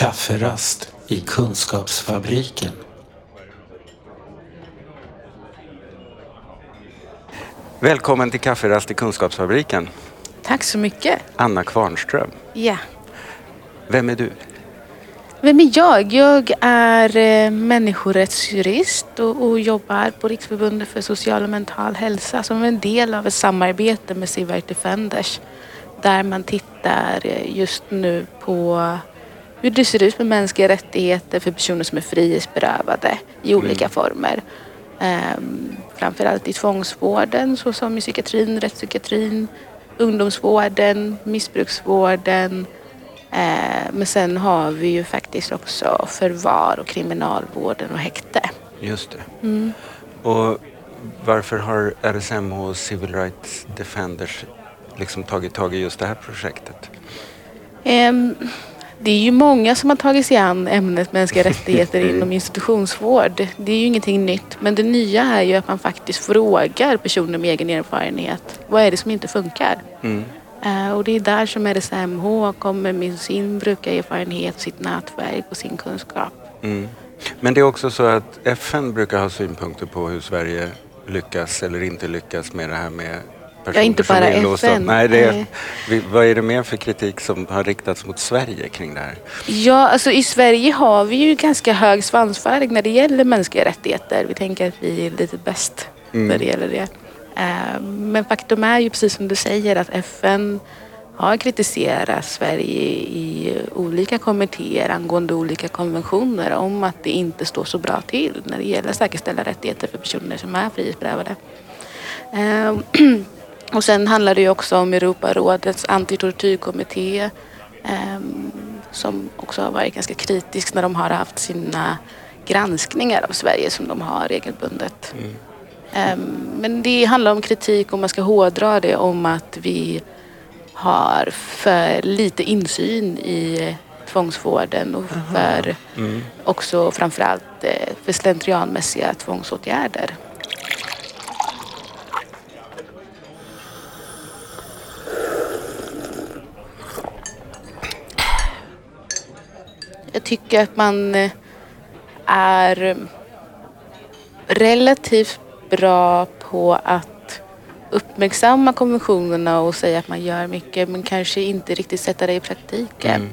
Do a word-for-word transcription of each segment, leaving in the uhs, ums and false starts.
Kafferast i kunskapsfabriken. Välkommen till Kafferast i kunskapsfabriken. Tack så mycket. Anna Kvarnström. Ja. Vem är du? Vem är jag? Jag är människorättsjurist och, och jobbar på Riksförbundet för social och mental hälsa som en del av ett samarbete med Civil Rights Defenders där man tittar just nu på hur det ser ut med mänskliga rättigheter för personer som är frihetsberövade i olika mm. former. Ehm, framförallt i tvångsvården såsom i psykiatrin, rättspsykiatrin, ungdomsvården, missbruksvården. Eh, men sen har vi ju faktiskt också förvar och kriminalvården och häkte. Just det. Mm. Och varför har R S M H och Civil Rights Defenders liksom tagit tag i just det här projektet? Eh, det är ju många som har tagit sig an ämnet mänskliga rättigheter inom institutionsvård. Det är ju ingenting nytt. Men det nya är ju att man faktiskt frågar personer med egen erfarenhet. Vad är det som inte funkar? Mm. Uh, och det är där som R S M H kommer med sin brukarerfarenhet, sitt nätverk och sin kunskap. Mm. Men det är också så att F N brukar ha synpunkter på hur Sverige lyckas eller inte lyckas med det här med personer. Ja, inte bara F N. Nej, det är, vi, vad är det mer för kritik som har riktats mot Sverige kring det här? Ja, alltså i Sverige har vi ju ganska hög svansföring när det gäller mänskliga rättigheter. Vi tänker att vi är lite bäst mm. när det gäller det. Men faktum är ju precis som du säger att F N har kritiserat Sverige i olika kommittéer angående olika konventioner om att det inte står så bra till när det gäller att säkerställa rättigheter för personer som är frihetsberövade. Och sen handlar det ju också om Europarådets antitortyrkommitté som också har varit ganska kritisk när de har haft sina granskningar av Sverige som de har regelbundet. Mm. Men det handlar om kritik, om man ska hårdra det, om att vi har för lite insyn i tvångsvården och för mm. också framförallt för slentrianmässiga tvångsåtgärder. Jag tycker att man är relativt bra på att uppmärksamma konventionerna och säga att man gör mycket men kanske inte riktigt sätta det i praktiken. Mm.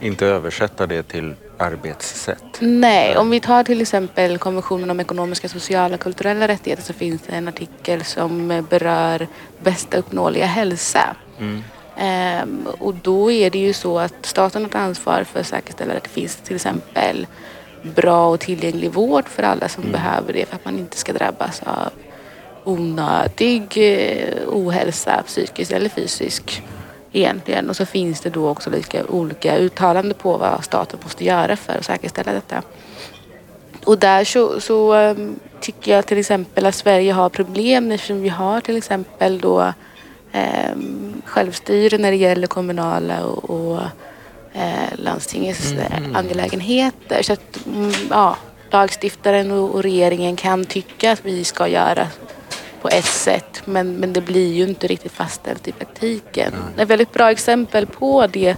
Inte översätta det till arbetssätt. Nej, om vi tar till exempel konventionen om ekonomiska, sociala och kulturella rättigheter så finns det en artikel som berör bästa uppnåeliga hälsa. Mm. Ehm, och då är det ju så att staten har ett ansvar för att säkerställa att det finns till exempel bra och tillgänglig vård för alla som mm. behöver det för att man inte ska drabbas av onödig ohälsa, psykisk eller fysisk egentligen. Och så finns det då också lika olika uttalanden på vad staten måste göra för att säkerställa detta. Och där så, så tycker jag till exempel att Sverige har problem eftersom vi har till exempel då eh, självstyre när det gäller kommunala och, och landstingets mm. angelägenheter. Så att ja, lagstiftaren och regeringen kan tycka att vi ska göra på ett sätt men, men det blir ju inte riktigt fastställt i praktiken. Mm. Ett väldigt bra exempel på det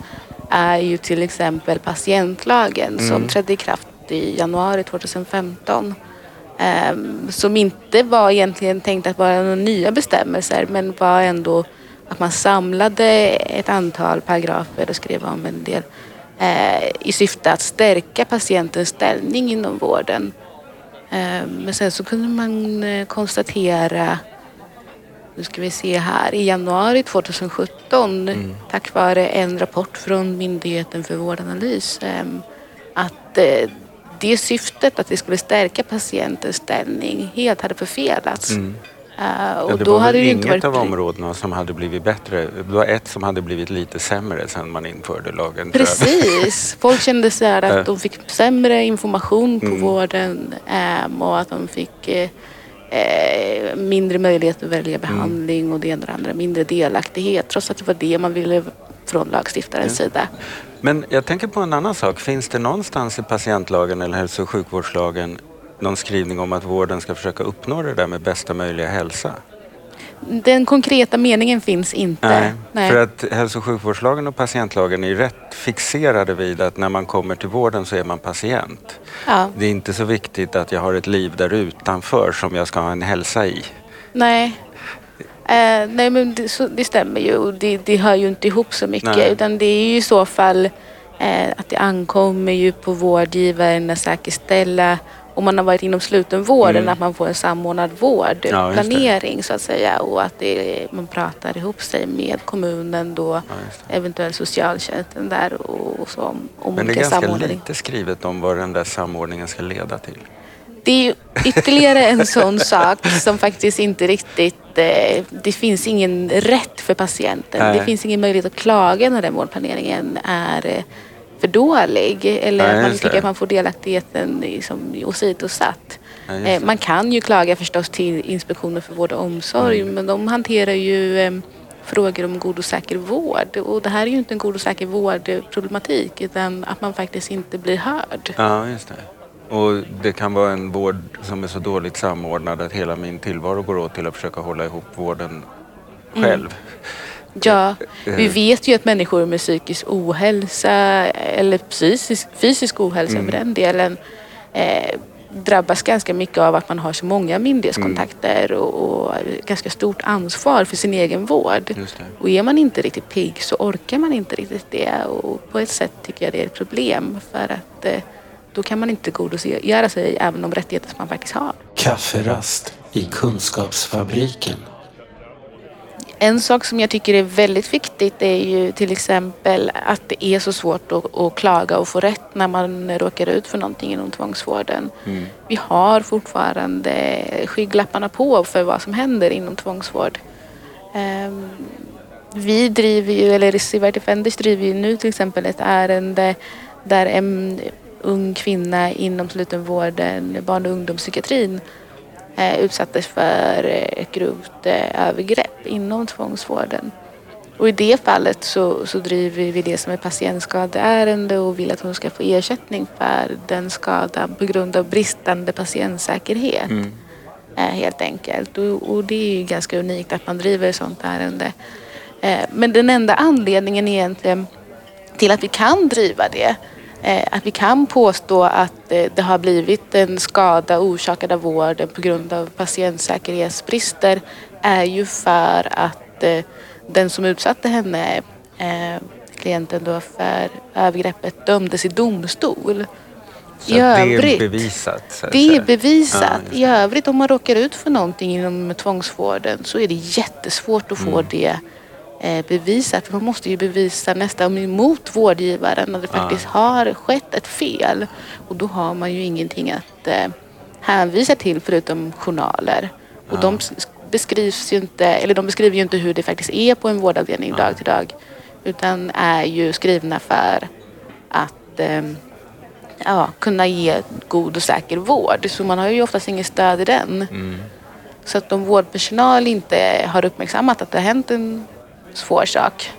är ju till exempel patientlagen mm. som trädde i kraft i januari tjugo femton. Um, som inte var egentligen tänkt att vara några nya bestämmelser men var ändå att man samlade ett antal paragrafer och skrev om en del eh, i syfte att stärka patientens ställning inom vården. Eh, men sen så kunde man konstatera, nu ska vi se här, i januari tjugo sjutton mm. tack vare en rapport från Myndigheten för vårdanalys eh, att eh, det syftet att det skulle stärka patientens ställning helt hade förfelats. Mm. Uh, och ja, det då var hade det inget varit... av områdena som hade blivit bättre. Det var ett som hade blivit lite sämre sedan man införde lagen. Precis. Folk kände så här att de fick sämre information på mm. vården um, och att de fick uh, uh, mindre möjlighet att välja behandling mm. och det ena och det andra. Mindre delaktighet trots att det var det man ville från lagstiftarens ja. sida. Men jag tänker på en annan sak. Finns det någonstans i patientlagen eller hälso- och sjukvårdslagen någon skrivning om att vården ska försöka uppnå det där med bästa möjliga hälsa? den konkreta meningen finns inte. Nej, Nej. För att hälso- och sjukvårdslagen och patientlagen är rätt fixerade vid att när man kommer till vården så är man patient. Ja. Det är inte så viktigt att jag har ett liv där utanför som jag ska ha en hälsa i. Nej. Eh, nej, men det, så, det stämmer ju, och det, det hör ju inte ihop så mycket. Nej. Utan det är ju i så fall eh, att det ankommer ju på vårdgivaren att säkerställa, om man har varit inom slutenvården, mm. att man får en samordnad vård, ja, planering så att säga, och att det, man pratar ihop sig med kommunen då, ja, eventuellt socialtjänsten där och, och så om, om men det är ganska samordning. Lite skrivet om vad den där samordningen ska leda till. Det är ju ytterligare en sån sak som faktiskt inte riktigt... Det finns ingen rätt för patienten. Nej. Det finns ingen möjlighet att klaga när den vårdplaneringen är för dålig. Eller nej, att man tycker att man får delaktigheten liksom åsidosatt. Nej, man kan ju klaga förstås till Inspektionen för vård och omsorg. Mm. Men de hanterar ju frågor om god och säker vård. Och det här är ju inte en god och säker vårdproblematik. Utan att man faktiskt inte blir hörd. Ja, just det. Och det kan vara en vård som är så dåligt samordnad att hela min tillvaro går åt till att försöka hålla ihop vården själv. Mm. Ja, vi vet ju att människor med psykisk ohälsa eller psykisk, fysisk ohälsa mm. för den delen eh, drabbas ganska mycket av att man har så många myndighetskontakter mm. och, och ganska stort ansvar för sin egen vård. Just det. Och är man inte riktigt pigg så orkar man inte riktigt det, och på ett sätt tycker jag det är ett problem för att... Eh, Då kan man inte tillgodogöra sig även de rättigheter som man faktiskt har. Kafferast i kunskapsfabriken. En sak som jag tycker är väldigt viktigt är ju till exempel att det är så svårt att, att klaga och få rätt när man råkar ut för någonting inom tvångsvården. Mm. Vi har fortfarande skygglapparna på för vad som händer inom tvångsvård. Um, vi driver ju, eller Civil Rights Defenders driver ju nu till exempel ett ärende där en ung kvinna inom slutenvården, barn- och ungdomspsykiatrin eh, utsattes för ett grovt eh, övergrepp inom tvångsvården. Och i det fallet så, så driver vi det som ett patientskadeärende och vill att hon ska få ersättning för den skadan på grund av bristande patientsäkerhet. Mm. Eh, helt enkelt. Och, och det är ju ganska unikt att man driver sånt ärende. Eh, men den enda anledningen egentligen till att vi kan driva det, att vi kan påstå att det har blivit en skada orsakad av vården på grund av patientsäkerhetsbrister, är ju för att den som utsatte henne, klienten då, för övergreppet dömdes i domstol. Så i övrigt, det är bevisat. Det är bevisat. Ja, I övrigt, om man råkar ut för någonting inom tvångsvården så är det jättesvårt att få mm. det bevisat. Man måste ju bevisa nästan emot vårdgivaren när det faktiskt ah. har skett ett fel. Och då har man ju ingenting att eh, hänvisa till förutom journaler. Och ah. de beskrivs ju inte, eller de beskriver ju inte hur det faktiskt är på en vårdavdelning ah. dag till dag. Utan är ju skrivna för att eh, ja, kunna ge god och säker vård. Så man har ju oftast ingen stöd i den. Mm. Så att om vårdpersonal inte har uppmärksammat att det har hänt en svår sak,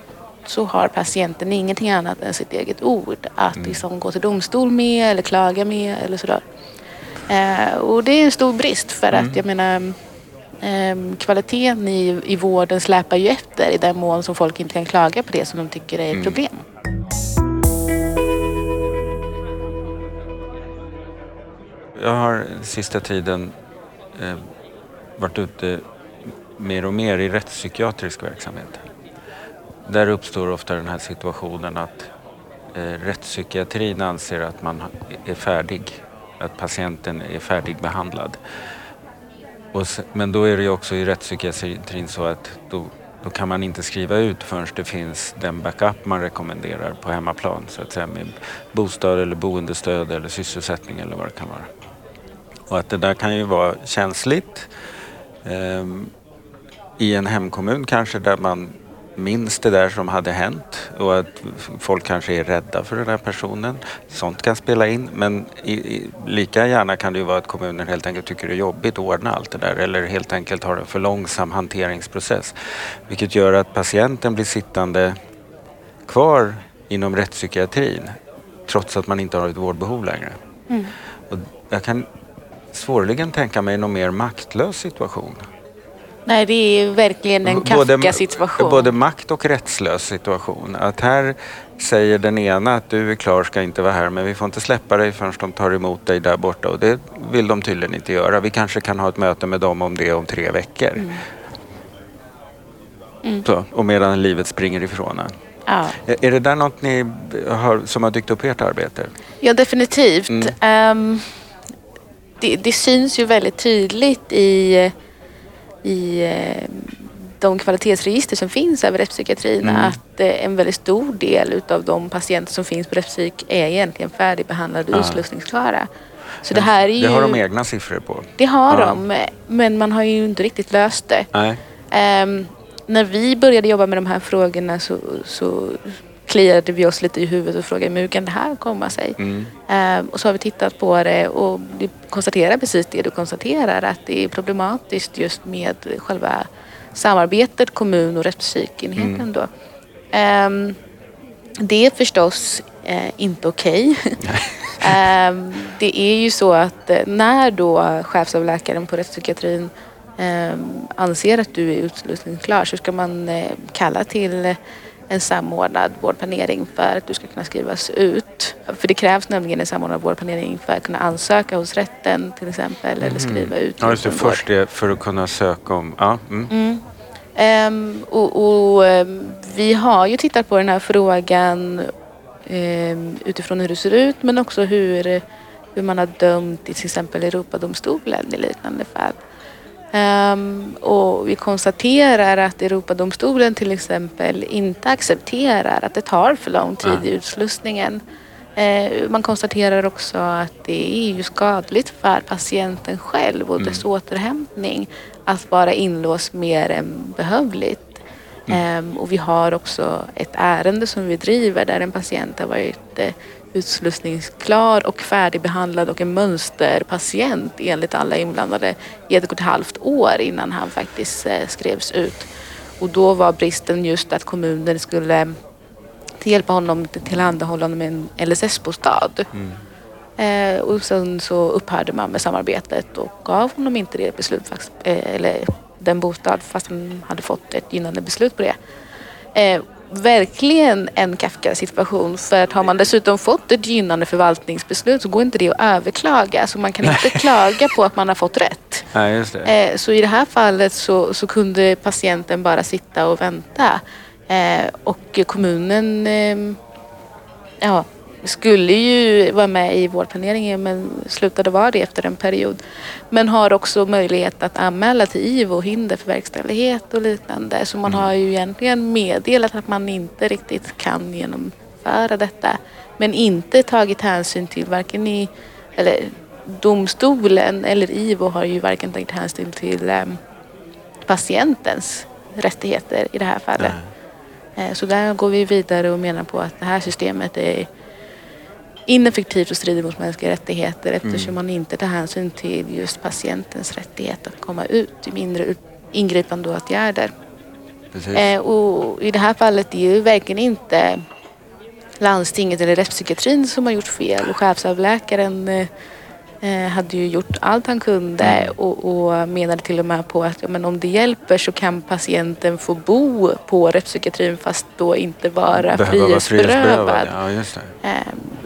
så har patienten ingenting annat än sitt eget ord att mm. liksom gå till domstol med eller klaga med eller sådär. Eh, och det är en stor brist för mm. att jag menar eh, kvaliteten i, i vården släpar ju efter i den mån som folk inte kan klaga på det som de tycker är ett mm. problem. Jag har sista tiden eh, varit ute mer och mer i rättspsykiatrisk verksamhet. Där uppstår ofta den här situationen att eh, rättspsykiatrin anser att man är färdig, att patienten är färdigbehandlad. Och se, men då är det ju också i rättspsykiatrin så att då, då kan man inte skriva ut förrän det finns den backup man rekommenderar på hemmaplan, så att säga, med bostad eller boendestöd eller sysselsättning eller vad det kan vara. Och att det där kan ju vara känsligt eh, i en hemkommun kanske, där man minns det där som hade hänt och att folk kanske är rädda för den här personen. Sånt kan spela in, men i, i, lika gärna kan det ju vara att kommunen helt enkelt tycker det är jobbigt att ordna allt det där, eller helt enkelt har en för långsam hanteringsprocess, vilket gör att patienten blir sittande kvar inom rättspsykiatrin trots att man inte har ett vårdbehov längre. Mm. Och jag kan svårligen tänka mig någon mer maktlös situation Nej, det är verkligen en Kafka-situation. Både, både makt och rättslös situation. Att här säger den ena att du är klar, ska inte vara här, men vi får inte släppa dig förrän de tar emot dig där borta. Och det vill de tydligen inte göra. Vi kanske kan ha ett möte med dem om det om tre veckor. Mm. Mm. Så, och medan livet springer ifrån en. Ja. Är det där något ni har, som har dykt upp i ert arbete? Ja, definitivt. Mm. Um, det, det syns ju väldigt tydligt i... i de kvalitetsregister som finns över rättspsykiatrin, mm. att en väldigt stor del av de patienter som finns på rättspsyk är egentligen färdigbehandlade och ah. utslussningsklara. Så det här är ju... Det har de egna siffror på. Det har ah. de, men man har ju inte riktigt löst det. Nej. Um, när vi började jobba med de här frågorna så, så kliade vi oss lite i huvudet och frågade hur kan det här komma sig? Mm. Um, och så har vi tittat på det och vi konstaterar precis det du konstaterar, att det är problematiskt just med själva samarbetet kommun och rättspsykenheten mm. då. Um, det är förstås uh, inte okej. Okay. um, det är ju så att när då chefsavläkaren på rättspsykiatrin um, anser att du är utslussningsklar, så ska man uh, kalla till uh, en samordnad vårdplanering för att du ska kunna skrivas ut. För det krävs nämligen en samordnad vårdplanering för att kunna ansöka hos rätten till exempel, mm. eller skriva ut. Ja, just det, först det för att kunna söka om... Ja, mm. Mm. Um, och, och um, vi har ju tittat på den här frågan um, utifrån hur det ser ut, men också hur, hur man har dömt i till exempel Europadomstolen i liknande fall. Um, och vi konstaterar att Europadomstolen till exempel inte accepterar att det tar för lång tid i utslussningen. Uh, man konstaterar också att det är ju skadligt för patienten själv och mm. dess återhämtning att vara inlåst mer än behövligt. Mm. Um, och vi har också ett ärende som vi driver där en patient har varit uh, utslussningsklar och färdigbehandlad och en mönsterpatient enligt alla inblandade i ett och ett halvt år innan han faktiskt skrevs ut. Och då var bristen just att kommunen skulle hjälpa honom, tillhandahålla honom med en L S S-bostad. Mm. Eh, och sen så upphörde man med samarbetet och gav honom inte det beslut fast, eh, eller den bostad fast han hade fått ett gynnande beslut på det. Eh, Verkligen en Kafka-situation, för att har man dessutom fått ett gynnande förvaltningsbeslut så går inte det att överklaga. Så man kan inte klaga på att man har fått rätt. Ja, just det. Så i det här fallet så, så kunde patienten bara sitta och vänta. Och kommunen ja, skulle ju vara med i vårdplaneringen, men slutade vara det efter en period. Men har också möjlighet att anmäla till Ivo, hinder för verkställighet och liknande. Så man mm. har ju egentligen meddelat att man inte riktigt kan genomföra detta. Men inte tagit hänsyn till varken i, eller domstolen eller Ivo har ju varken tagit hänsyn till äm, patientens rättigheter i det här fallet. Mm. Så där går vi vidare och menar på att det här systemet är ineffektivt och strider mot mänskliga rättigheter eftersom mm. man inte tar hänsyn till just patientens rättighet att komma ut i mindre ingripande åtgärder. Eh, och i det här fallet är det verkligen inte landstinget eller rättspsykiatrin som har gjort fel, och chefsavläkaren eh, hade ju gjort allt han kunde mm. och, och menade till och med på att ja, men om det hjälper så kan patienten få bo på rättspsykiatrin fast då inte vara frihetsberövad. Ja, just det. Eh,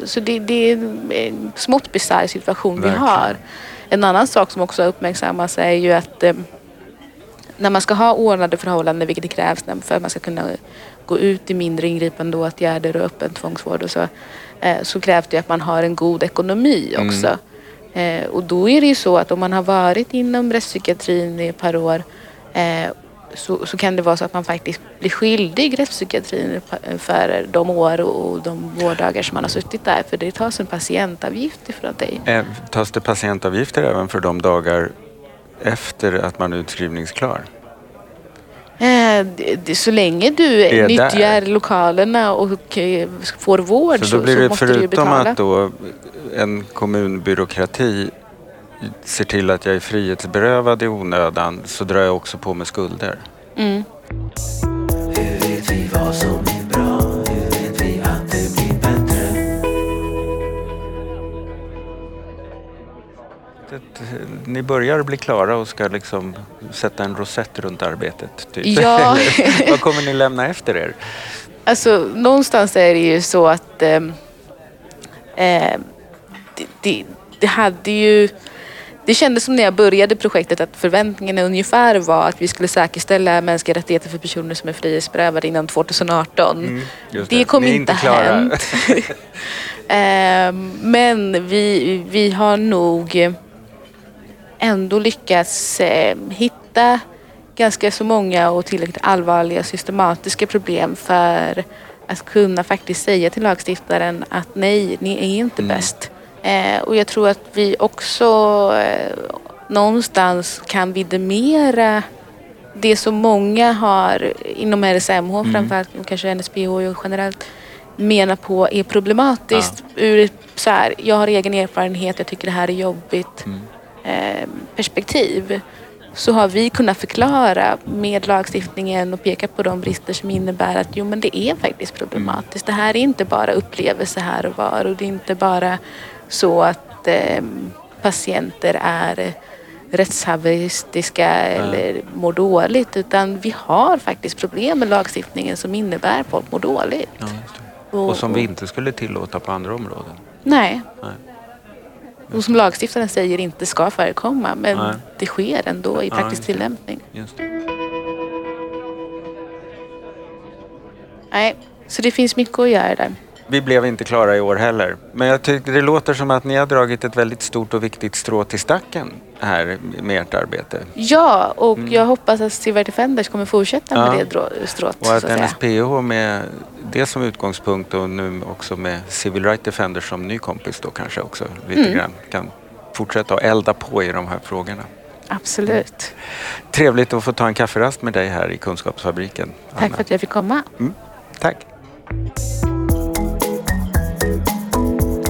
Så det, det är en smått bizarr situation vi har. En annan sak som också uppmärksammas är ju att eh, när man ska ha ordnade förhållanden, vilket det krävs för att man ska kunna gå ut i mindre ingripande åtgärder och öppen tvångsvård och så, eh, så krävs det att man har en god ekonomi också. Mm. Eh, och då är det ju så att om man har varit inom rättspsykiatrin i ett par år eh, Så, så kan det vara så att man faktiskt blir skyldig rättspsykiatrin för de år och de vårddagar som man har suttit där. För det tas en patientavgift ifrån dig. Eh, tas det patientavgifter även för de dagar efter att man är utskrivningsklar? Eh, det, det, så länge du är nyttjar där. Lokalerna och får vård så, så, blir det, så måste du ju betala. Förutom att då en kommunbyråkrati ser till att jag är frihetsberövad i onödan, så drar jag också på mig skulder. Mm. Hur vet vi vad som är bra? Hur vet vi att det blir bättre? att ni börjar bli klara och ska liksom sätta en rosett runt arbetet? Typ. Ja. Vad kommer ni lämna efter er? Alltså, någonstans är det ju så att eh, eh, det, det, det hade ju... Det kändes som när jag började projektet att förväntningarna ungefär var att vi skulle säkerställa mänskliga rättigheter för personer som är frihetsberövade innan tjugo arton. Mm, det. det kom Ni inte hänt. eh, men vi, vi har nog ändå lyckats eh, hitta ganska så många och tillräckligt allvarliga systematiska problem för att kunna faktiskt säga till lagstiftaren att nej, ni är inte mm. bäst. Eh, och jag tror att vi också eh, någonstans kan vidimera det som många har inom R S M H, mm. framförallt kanske N S P H och generellt, menar på är problematiskt. Ja. Ur så här, jag har egen erfarenhet, jag tycker det här är jobbigt mm. eh, perspektiv. Så har vi kunnat förklara med lagstiftningen och peka på de brister som innebär att jo, men det är faktiskt problematiskt. Mm. Det här är inte bara upplevelse här och var, och det är inte bara så att eh, patienter är rättshaveristiska mm. eller mår dåligt, utan vi har faktiskt problem med lagstiftningen som innebär att folk mår dåligt. Ja, och, och som vi inte skulle tillåta på andra områden. Nej. nej. Och som lagstiftaren säger inte ska förekomma, men nej. det sker ändå i praktisk ja, tillämpning. Just det. Nej, så det finns mycket att göra där. Vi blev inte klara i år heller. Men jag tycker det låter som att ni har dragit ett väldigt stort och viktigt strå till stacken här med ert arbete. Ja, och mm. jag hoppas att Civil Rights Defenders kommer fortsätta ja. med det strået. Och att N S P H med det som utgångspunkt och nu också med Civil Rights Defenders som ny kompis då kanske också lite mm. grann kan fortsätta att elda på i de här frågorna. Absolut. Mm. Trevligt att få ta en kafferast med dig här i Kunskapsfabriken, Anna. Tack för att jag fick komma. Mm. Tack.